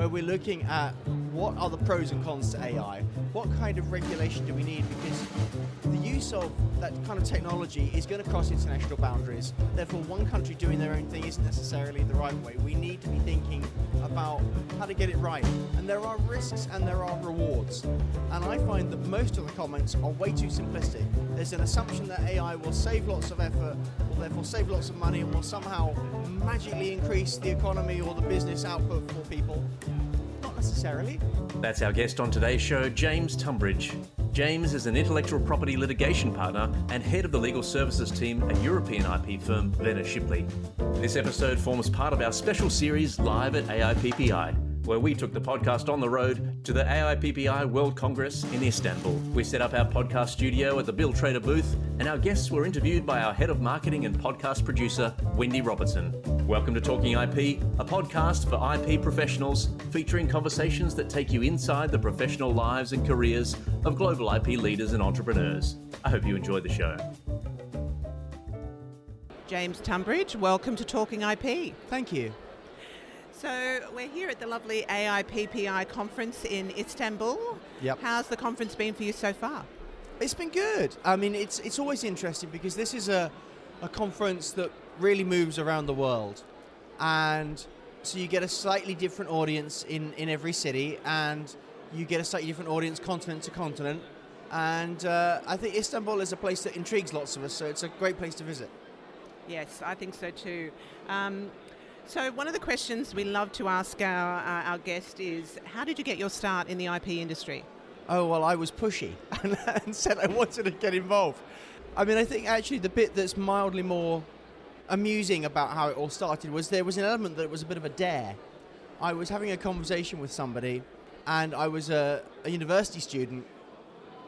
where we're looking at what are the pros and cons to AI, what kind of regulation do we need, because the use of that kind of technology is going to cross international boundaries. Therefore, one country doing their own thing isn't necessarily the right way. We need to be thinking about how to get it right. And there are risks and there are rewards. And I find that most of the comments are way too simplistic. There's an assumption that AI will save lots of effort, will therefore save lots of money, and will somehow magically increase the economy or the business output for people. Not necessarily. That's our guest on today's show, James Tumbridge. James is an intellectual property litigation partner and head of the legal services team at European IP firm Venner Shipley. This episode forms part of our special series Live at AIPPI, where we took the podcast on the road to the AIPPI World Congress in Istanbul. We set up our podcast studio at the BillTrader booth, and our guests were interviewed by our head of marketing and podcast producer, Wendy Robertson. Welcome to Talking IP, a podcast for IP professionals featuring conversations that take you inside the professional lives and careers of global IP leaders and entrepreneurs. I hope you enjoy the show. James Tumbridge, welcome to Talking IP. Thank you. So we're here at the lovely AIPPI conference in Istanbul. Yep. How's the conference been for you so far? It's been good. I mean, it's always interesting because this is a conference that really moves around the world, and so you get a slightly different audience in every city, and you get a slightly different audience continent to continent, and I think Istanbul is a place that intrigues lots of us, so it's a great place to visit. Yes, I think so too. So one of the questions we love to ask our guest is, how did you get your start in the IP industry? Oh, well, I was pushy and said I wanted to get involved. I mean, I think actually the bit that's mildly more amusing about how it all started was there was an element that it was a bit of a dare. I was having a conversation with somebody, and I was a university student,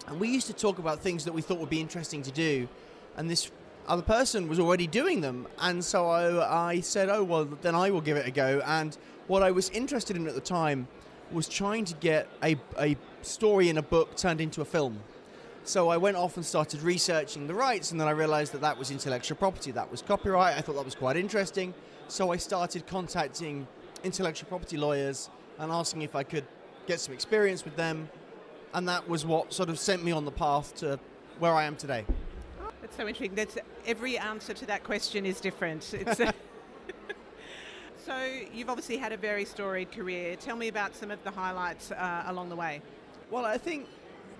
and we used to talk about things that we thought would be interesting to do, and this other person was already doing them, and so I said, oh, well, then I will give it a go. And what I was interested in at the time was trying to get a story in a book turned into a film. So I went off and started researching the rights, and then I realized that that was intellectual property, that was copyright. I thought that was quite interesting. So I started contacting intellectual property lawyers and asking if I could get some experience with them. And that was what sort of sent me on the path to where I am today. That's so intriguing. Every answer to that question is different. So you've obviously had a very storied career. Tell me about some of the highlights along the way. Well, I think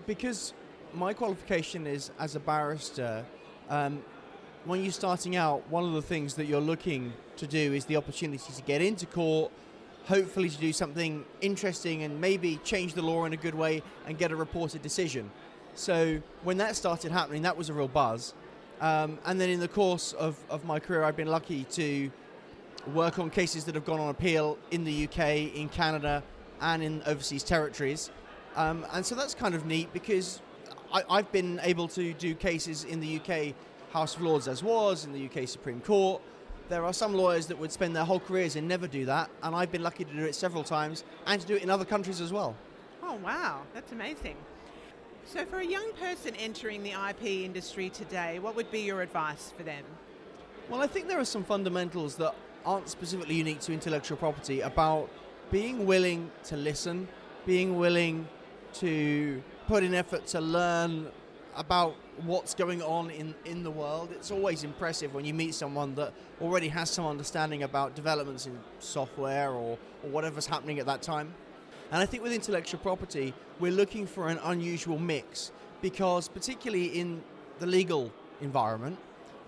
because my qualification is as a barrister, when you're starting out, one of the things that you're looking to do is the opportunity to get into court, hopefully to do something interesting and maybe change the law in a good way and get a reported decision. So when that started happening, that was a real buzz. And then in the course of my career, I've been lucky to work on cases that have gone on appeal in the UK, in Canada, and in overseas territories. And so that's kind of neat because I've been able to do cases in the UK House of Lords as was, in the UK Supreme Court. There are some lawyers that would spend their whole careers and never do that, and I've been lucky to do it several times and to do it in other countries as well. Oh, wow. That's amazing. So for a young person entering the IP industry today, what would be your advice for them? Well, I think there are some fundamentals that aren't specifically unique to intellectual property about being willing to listen, being willing to put in effort to learn about what's going on in the world. It's always impressive when you meet someone that already has some understanding about developments in software or whatever's happening at that time. And I think with intellectual property, we're looking for an unusual mix because particularly in the legal environment,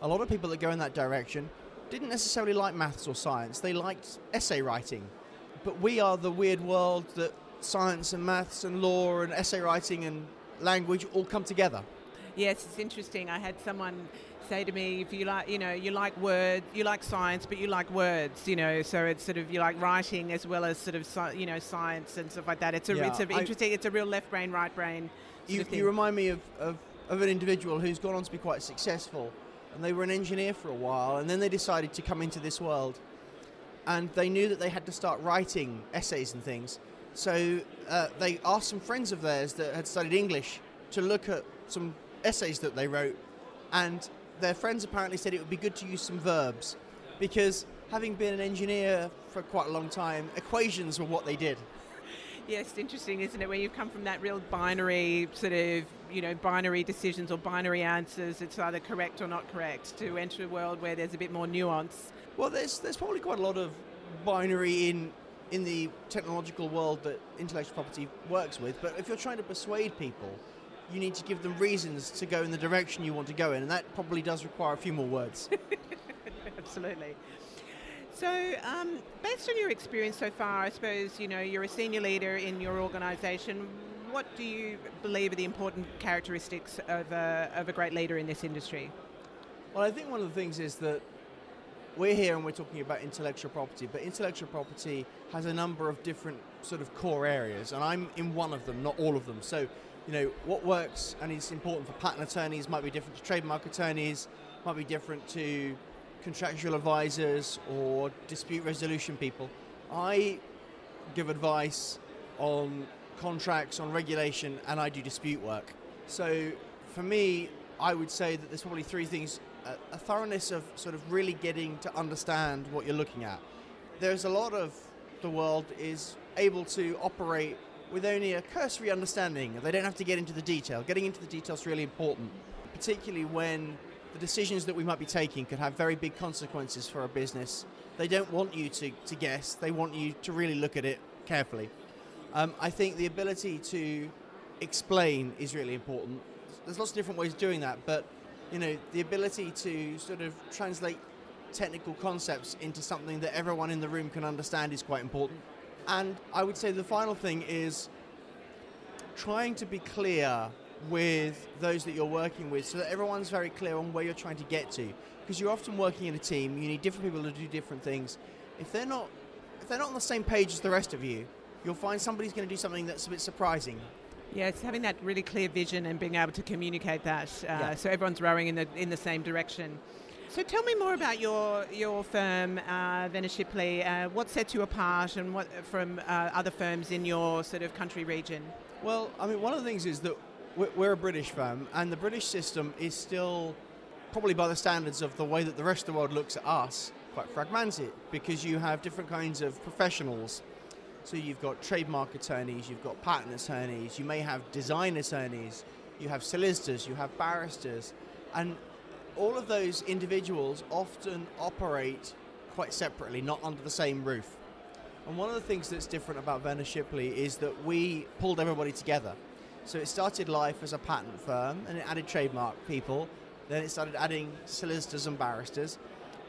a lot of people that go in that direction didn't necessarily like maths or science. They liked essay writing. But we are the weird world that science and maths and law and essay writing and language all come together. Yes, it's interesting. I had someone say to me, if you like, you know, you like words, you like science, but you like words, you know, so it's sort of, you like writing as well as sort of, you know, science and stuff like that. It's a real left brain, right brain sort of thing. You remind me of an individual who's gone on to be quite successful, and they were an engineer for a while, and then they decided to come into this world, and they knew that they had to start writing essays and things. So they asked some friends of theirs that had studied English to look at some essays that they wrote, and their friends apparently said it would be good to use some verbs because having been an engineer for quite a long time, equations were what they did. Yes, it's interesting, isn't it? When you come from that real binary sort of, you know, binary decisions or binary answers, it's either correct or not correct, to enter a world where there's a bit more nuance. Well, there's probably quite a lot of binary in the technological world that intellectual property works with, but if you're trying to persuade people, you need to give them reasons to go in the direction you want to go in, and that probably does require a few more words. Absolutely. So based on your experience so far, I suppose, you know, you're a senior leader in your organisation. What do you believe are the important characteristics of a great leader in this industry? Well, I think one of the things is that we're here and we're talking about intellectual property, but intellectual property has a number of different sort of core areas, and I'm in one of them, not all of them. So, you know, what works and is important for patent attorneys might be different to trademark attorneys, might be different to contractual advisors or dispute resolution people. I give advice on contracts, on regulation, and I do dispute work. So for me, I would say that there's probably three things. A thoroughness of sort of really getting to understand what you're looking at. There's a lot of the world is able to operate with only a cursory understanding. They don't have to get into the detail. Getting into the detail is really important, particularly when the decisions that we might be taking could have very big consequences for a business. They don't want you to guess. They want you to really look at it carefully. I think the ability to explain is really important. There's lots of different ways of doing that, but you know, the ability to sort of translate technical concepts into something that everyone in the room can understand is quite important. And I would say the final thing is trying to be clear with those that you're working with so that everyone's very clear on where you're trying to get to, because you're often working in a team, you need different people to do different things. If they're not on the same page as the rest of you, you'll find somebody's going to do something that's a bit surprising. Yeah, it's having that really clear vision and being able to communicate that, so everyone's rowing in the same direction. So tell me more about your firm, Venner Shipley. What sets you apart and what from other firms in your sort of country region? Well, I mean, one of the things is that we're a British firm, and the British system is still, probably by the standards of the way that the rest of the world looks at us, quite fragmented, because you have different kinds of professionals. So you've got trademark attorneys, you've got patent attorneys, you may have design attorneys, you have solicitors, you have barristers, and all of those individuals often operate quite separately, not under the same roof. And one of the things that's different about Venner Shipley is that we pulled everybody together. So it started life as a patent firm, and it added trademark people, then it started adding solicitors and barristers,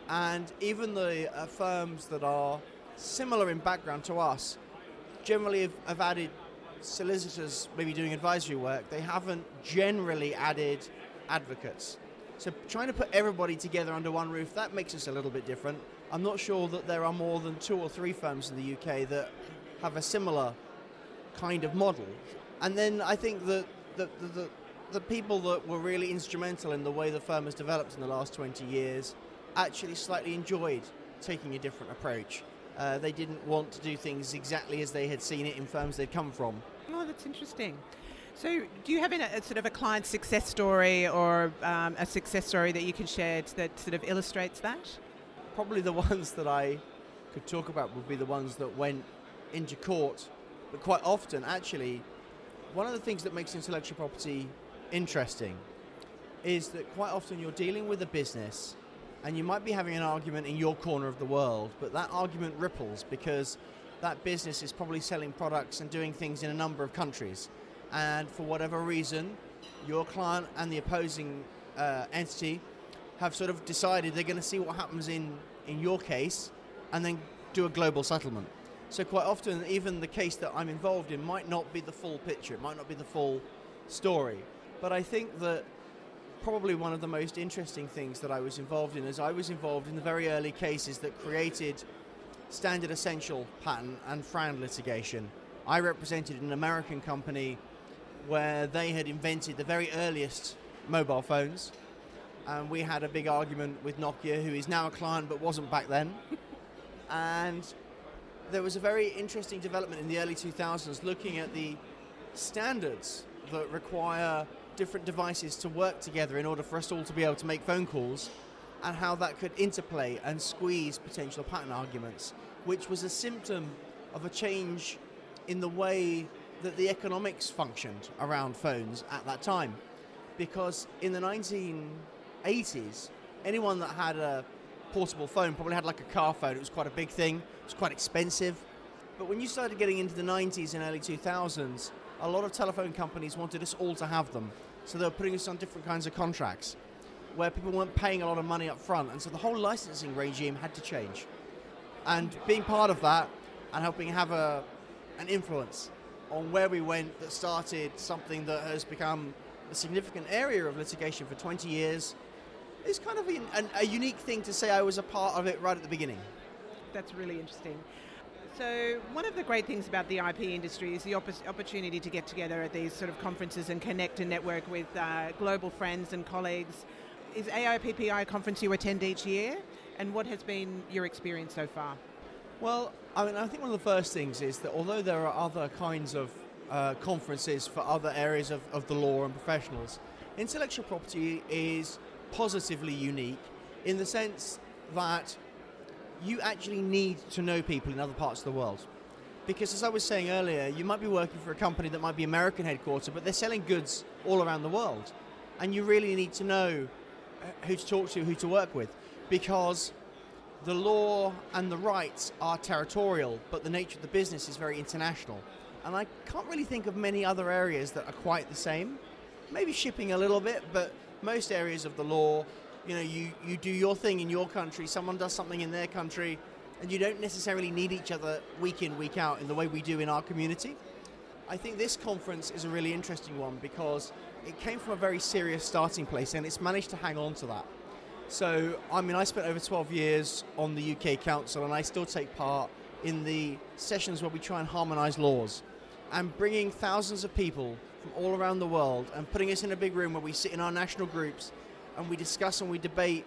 and even the firms that are similar in background to us generally have added solicitors maybe doing advisory work. They haven't generally added advocates. So trying to put everybody together under one roof, that makes us a little bit different. I'm not sure that there are more than 2 or 3 firms in the UK that have a similar kind of model. And then I think that the people that were really instrumental in the way the firm has developed in the last 20 years actually slightly enjoyed taking a different approach. They didn't want to do things exactly as they had seen it in firms they'd come from. Oh, that's interesting. So do you have a sort of a client success story or a success story that you can share that sort of illustrates that? Probably the ones that I could talk about would be the ones that went into court. But quite often, actually, one of the things that makes intellectual property interesting is that quite often you're dealing with a business and you might be having an argument in your corner of the world, but that argument ripples because that business is probably selling products and doing things in a number of countries. And for whatever reason, your client and the opposing entity have sort of decided they're going to see what happens in your case and then do a global settlement. So quite often, even the case that I'm involved in might not be the full picture, it might not be the full story. But I think that probably one of the most interesting things that I was involved in is I was involved in the very early cases that created standard essential patent and FRAND litigation. I represented an American company where they had invented the very earliest mobile phones, and we had a big argument with Nokia, who is now a client but wasn't back then. And there was a very interesting development in the early 2000s looking at the standards that require different devices to work together in order for us all to be able to make phone calls, and how that could interplay and squeeze potential pattern arguments, which was a symptom of a change in the way that the economics functioned around phones at that time. Because in the 1980s, anyone that had a portable phone probably had like a car phone. It was quite a big thing, it was quite expensive. But when you started getting into the 90s and early 2000s, a lot of telephone companies wanted us all to have them. So they were putting us on different kinds of contracts where people weren't paying a lot of money up front. And so the whole licensing regime had to change. And being part of that and helping have an influence on where we went, that started something that has become a significant area of litigation for 20 years. It's kind of a unique thing to say I was a part of it right at the beginning. That's really interesting. So one of the great things about the IP industry is the opportunity to get together at these sort of conferences and connect and network with global friends and colleagues. Is AIPPI a conference you attend each year? And what has been your experience so far? Well, I mean, I think one of the first things is that although there are other kinds of conferences for other areas of the law and professionals, intellectual property is positively unique in the sense that you actually need to know people in other parts of the world. Because as I was saying earlier, you might be working for a company that might be American headquartered, but they're selling goods all around the world. And you really need to know who to talk to, who to work with, because the law and the rights are territorial, but the nature of the business is very international. And I can't really think of many other areas that are quite the same. Maybe shipping a little bit, but most areas of the law, you know, you do your thing in your country, someone does something in their country, and you don't necessarily need each other week in, week out in the way we do in our community. I think this conference is a really interesting one because it came from a very serious starting place and it's managed to hang on to that. So, I mean, I spent over 12 years on the UK Council and I still take part in the sessions where we try and harmonise laws. And bringing thousands of people from all around the world and putting us in a big room where we sit in our national groups and we discuss and we debate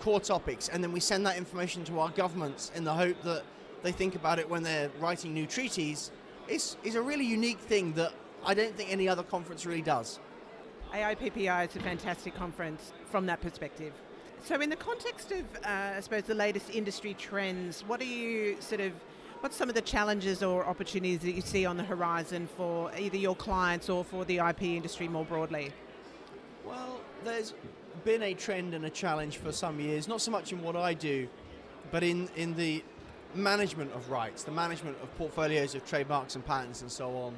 core topics, and then we send that information to our governments in the hope that they think about it when they're writing new treaties, is a really unique thing that I don't think any other conference really does. AIPPI is a fantastic conference from that perspective. So in the context of, I suppose, the latest industry trends, what's some of the challenges or opportunities that you see on the horizon for either your clients or for the IP industry more broadly? Well, there's been a trend and a challenge for some years, not so much in what I do, but in the management of rights, the management of portfolios of trademarks and patents and so on.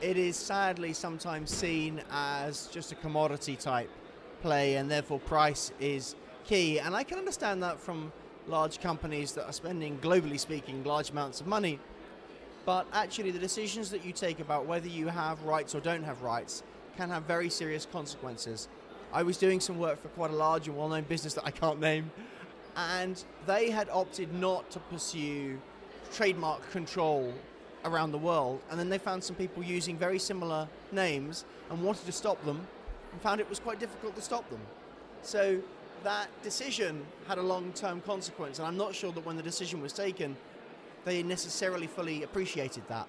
It is sadly sometimes seen as just a commodity type play, and therefore price is key. And I can understand that from large companies that are spending, globally speaking, large amounts of money. But actually the decisions that you take about whether you have rights or don't have rights can have very serious consequences. I was doing some work for quite a large and well-known business that I can't name, and they had opted not to pursue trademark control around the world, and then they found some people using very similar names and wanted to stop them and found it was quite difficult to stop them. So that decision had a long-term consequence, and I'm not sure that when the decision was taken they necessarily fully appreciated that.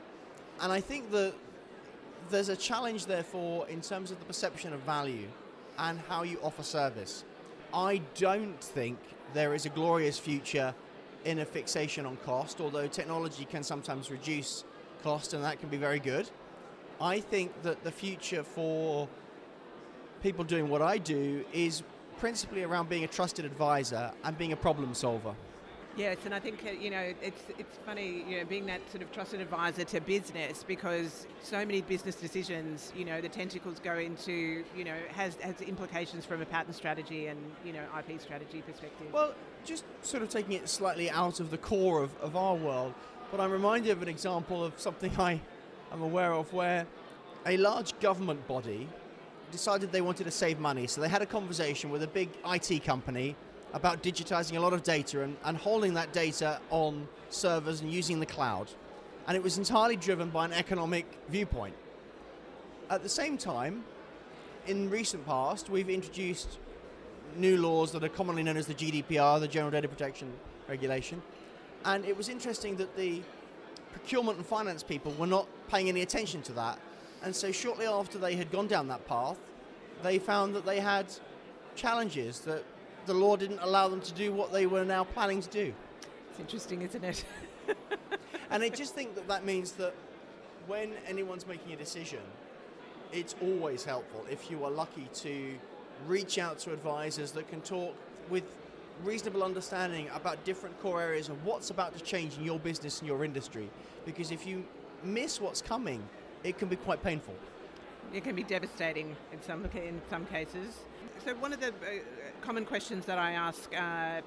And I think that there's a challenge therefore in terms of the perception of value and how you offer service. I don't think there is a glorious future in a fixation on cost, although technology can sometimes reduce cost and that can be very good. I think that the future for people doing what I do is principally around being a trusted advisor and being a problem solver. Yes, and I think, you know, it's funny, you know, being that sort of trusted advisor to business, because so many business decisions, you know, the tentacles go into, you know, has implications from a patent strategy and, you know, IP strategy perspective. Well, just sort of taking it slightly out of the core of our world, but I'm reminded of an example of something I am aware of where a large government body decided they wanted to save money. So they had a conversation with a big IT company about digitizing a lot of data and holding that data on servers and using the cloud. And it was entirely driven by an economic viewpoint. At the same time, in recent past, we've introduced new laws that are commonly known as the GDPR, the General Data Protection Regulation. And it was interesting that the procurement and finance people were not paying any attention to that. And so shortly after they had gone down that path, they found that they had challenges that the law didn't allow them to do what they were now planning to do. It's interesting, isn't it? And I just think that that means that when anyone's making a decision, it's always helpful if you are lucky to reach out to advisors that can talk with reasonable understanding about different core areas of what's about to change in your business and your industry. Because if you miss what's coming, it can be quite painful. It can be devastating in some cases. So one of the common questions that I ask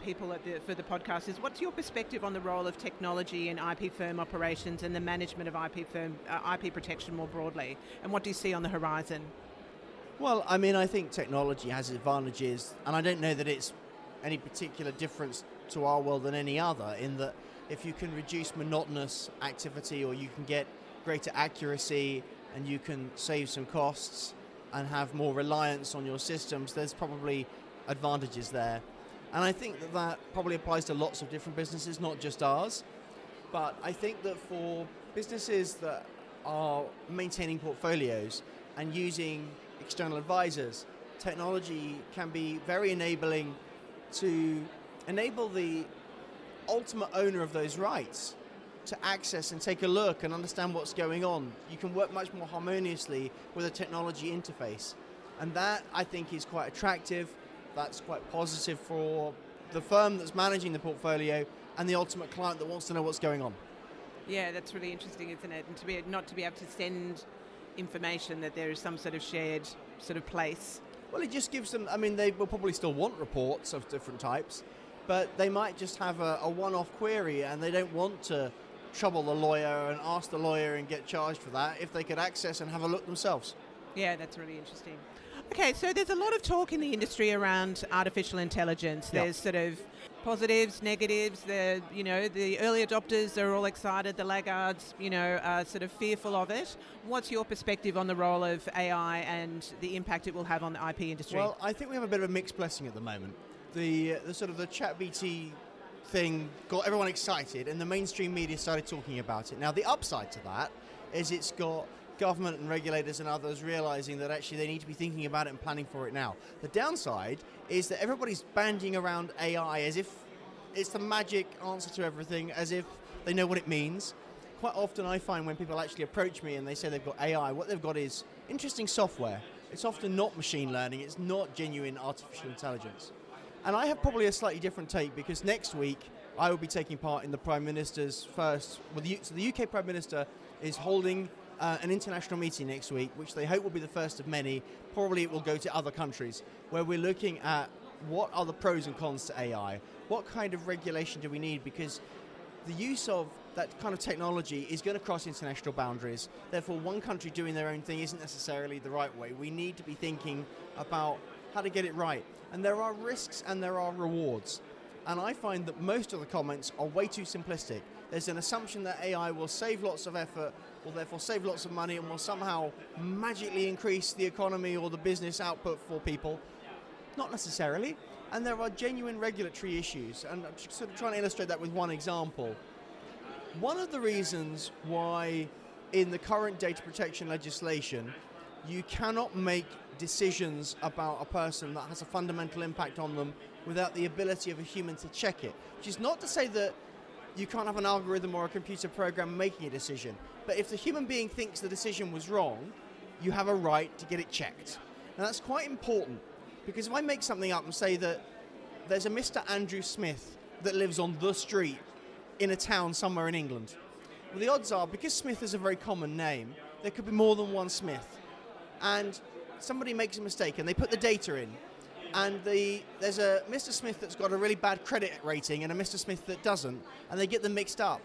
people for the podcast is, what's your perspective on the role of technology in IP firm operations and the management of IP protection more broadly? And what do you see on the horizon? Well, I mean, I think technology has advantages, and I don't know that it's any particular difference to our world than any other, in that if you can reduce monotonous activity, or you can get greater accuracy, and you can save some costs and have more reliance on your systems, there's probably advantages there. And I think that that probably applies to lots of different businesses, not just ours. But I think that for businesses that are maintaining portfolios and using external advisors, technology can be very enabling to enable the ultimate owner of those rights to access and take a look and understand what's going on. You can work much more harmoniously with a technology interface. And that, I think, is quite attractive. That's quite positive for the firm that's managing the portfolio and the ultimate client that wants to know what's going on. Yeah, that's really interesting, isn't it? And not to be able to send information, that there is some sort of shared sort of place. Well, it just gives them, I mean, they will probably still want reports of different types, but they might just have a one-off query, and they don't want to trouble the lawyer and ask the lawyer and get charged for that if they could access and have a look themselves. Yeah, that's really interesting. Okay, so there's a lot of talk in the industry around artificial intelligence. Yep. There's sort of positives, negatives. The early adopters are all excited. The laggards, are sort of fearful of it. What's your perspective on the role of AI and the impact it will have on the IP industry? Well, I think we have a bit of a mixed blessing at the moment. The sort of the ChatGPT thing got everyone excited, and the mainstream media started talking about it. Now, the upside to that is it's got government and regulators and others realizing that actually they need to be thinking about it and planning for it now. The downside is that everybody's bandying around AI as if it's the magic answer to everything, as if they know what it means. Quite often I find when people actually approach me and they say they've got AI, what they've got is interesting software. It's often not machine learning, it's not genuine artificial intelligence. And I have probably a slightly different take, because next week I will be taking part in the Prime Minister's the UK Prime Minister is holding an international meeting next week, which they hope will be the first of many. Probably it will go to other countries, where we're looking at what are the pros and cons to AI, what kind of regulation do we need, because the use of that kind of technology is going to cross international boundaries. Therefore, one country doing their own thing isn't necessarily the right way. We need to be thinking about how to get it right. And there are risks and there are rewards. And I find that most of the comments are way too simplistic. There's an assumption that AI will save lots of effort, will therefore save lots of money, and will somehow magically increase the economy or the business output for people. Not necessarily. And there are genuine regulatory issues. And I'm sort of trying to illustrate that with one example. One of the reasons why in the current data protection legislation, you cannot make decisions about a person that has a fundamental impact on them without the ability of a human to check it. Which is not to say that you can't have an algorithm or a computer program making a decision. But if the human being thinks the decision was wrong, you have a right to get it checked. And that's quite important, because if I make something up and say that there's a Mr. Andrew Smith that lives on the street in a town somewhere in England, well, the odds are, because Smith is a very common name, there could be more than one Smith. And somebody makes a mistake and they put the data in. And there's a Mr. Smith that's got a really bad credit rating and a Mr. Smith that doesn't, and they get them mixed up.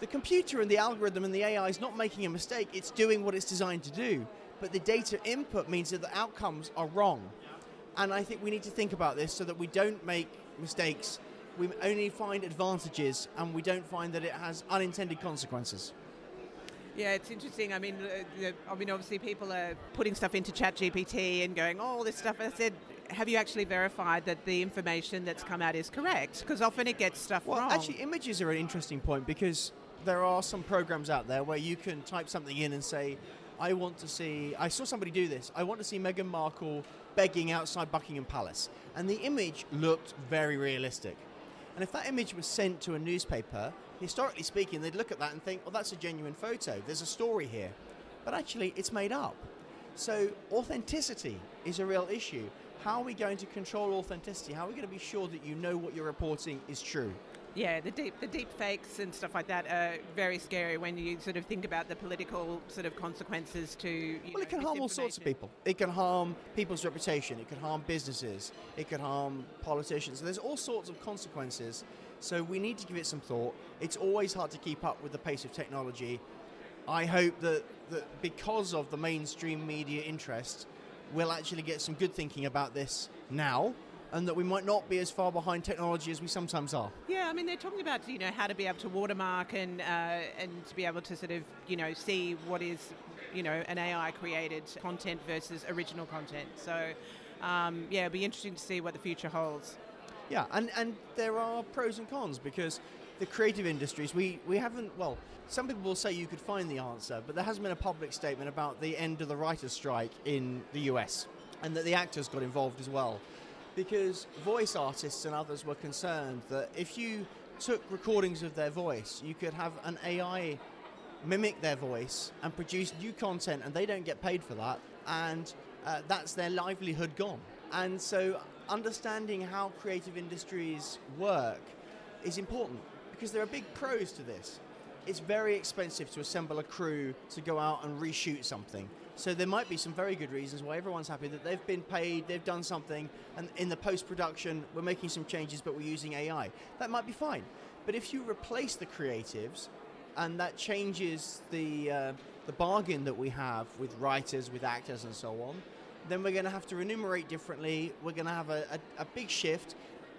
The computer and the algorithm and the AI is not making a mistake, it's doing what it's designed to do. But the data input means that the outcomes are wrong. And I think we need to think about this so that we don't make mistakes, we only find advantages, and we don't find that it has unintended consequences. Yeah, it's interesting. I mean, obviously people are putting stuff into ChatGPT and going, oh, all this stuff. I said, have you actually verified that the information that's come out is correct? Because often it gets stuff wrong. Well, actually, images are an interesting point, because there are some programs out there where you can type something in and say, I want to see, I saw somebody do this, I want to see Meghan Markle begging outside Buckingham Palace. And the image looked very realistic. And if that image was sent to a newspaper, historically speaking, they'd look at that and think, well, that's a genuine photo, there's a story here. But actually, it's made up. So authenticity is a real issue. How are we going to control authenticity? How are we going to be sure that you know what you're reporting is true? Yeah, the deep fakes and stuff like that are very scary when you sort of think about the political sort of consequences to, well, it can harm all sorts of people. It can harm people's reputation. It can harm businesses. It can harm politicians. There's all sorts of consequences. So we need to give it some thought. It's always hard to keep up with the pace of technology. I hope that because of the mainstream media interest, we'll actually get some good thinking about this now, and that we might not be as far behind technology as we sometimes are. Yeah, I mean, they're talking about, you know, how to be able to watermark and to be able to sort of, you know, see what is, you know, an AI-created content versus original content. So, yeah, it'll be interesting to see what the future holds. Yeah, and there are pros and cons, because the creative industries, we haven't, well, some people will say you could find the answer, but there hasn't been a public statement about the end of the writer's strike in the US, and that the actors got involved as well. Because voice artists and others were concerned that if you took recordings of their voice, you could have an AI mimic their voice and produce new content, and they don't get paid for that, and that's their livelihood gone. And so understanding how creative industries work is important, because there are big pros to this. It's very expensive to assemble a crew to go out and reshoot something. So there might be some very good reasons why everyone's happy that they've been paid, they've done something, and in the post-production, we're making some changes, but we're using AI. That might be fine. But if you replace the creatives, and that changes the bargain that we have with writers, with actors, and so on, then we're going to have to remunerate differently. We're going to have a big shift.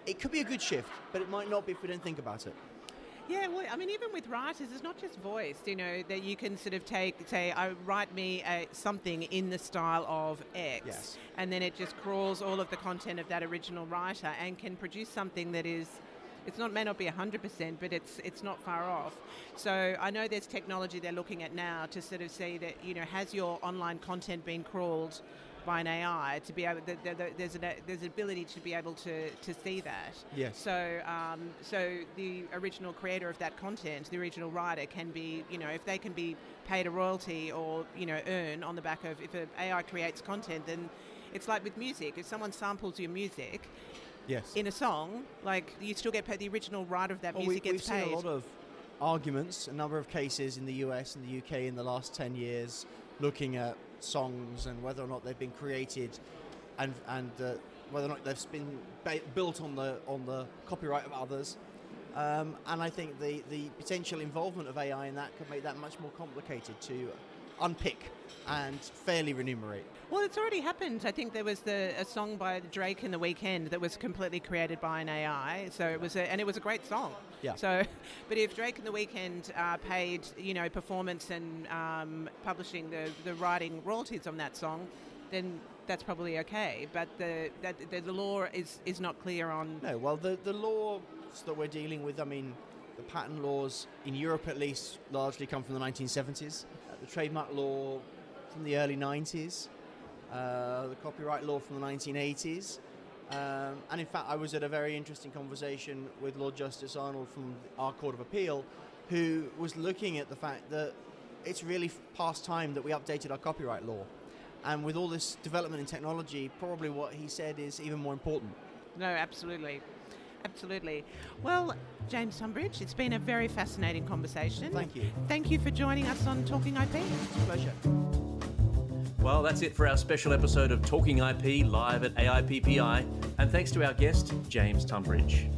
It could be a good shift, but it might not be if we don't think about it. Yeah, well, I mean, even with writers, it's not just voiced, you know, that you can sort of take, say, write me something in the style of X, yes, and then it just crawls all of the content of that original writer and can produce something that is, it's not, may not be 100%, but it's not far off. So I know there's technology they're looking at now to sort of see that, you know, has your online content been crawled by an AI to be able, there's an ability to be able to see that. Yes. So so the original creator of that content, the original writer, can be, you know, if they can be paid a royalty or, you know, earn on the back of, if an AI creates content, then it's like with music. If someone samples your music, yes, in a song, like, you still get paid. The original writer of that music gets paid. We've seen a lot of arguments, a number of cases in the US and the UK in the last 10 years, looking at songs and whether or not they've been created, and whether or not they've been built on the copyright of others. And I think the potential involvement of AI in that could make that much more complicated to unpick and fairly remunerate. Well, it's already happened. I think there was a song by Drake in the Weeknd that was completely created by an AI. So it was, and it was a great song. Yeah. So, but if Drake and the Weeknd paid, you know, performance and publishing the writing royalties on that song, then that's probably okay. But the law is not clear on. No. Well, the laws that we're dealing with, I mean, the patent laws in Europe, at least, largely come from the 1970s. The trademark law from the early 90s. The copyright law from the 1980s. And in fact, I was at a very interesting conversation with Lord Justice Arnold from our Court of Appeal, who was looking at the fact that it's really past time that we updated our copyright law. And with all this development in technology, probably what he said is even more important. No, absolutely. Absolutely. Well, James Tumbridge, it's been a very fascinating conversation. Thank you. Thank you for joining us on Talking IP. It's a pleasure. Well, that's it for our special episode of Talking IP live at AIPPI, and thanks to our guest, James Tumbridge.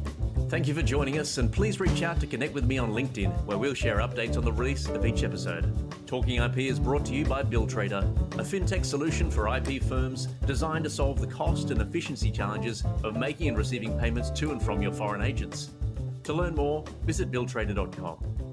Thank you for joining us, and please reach out to connect with me on LinkedIn, where we'll share updates on the release of each episode. Talking IP is brought to you by BillTrader, a fintech solution for IP firms designed to solve the cost and efficiency challenges of making and receiving payments to and from your foreign agents. To learn more, visit BillTrader.com.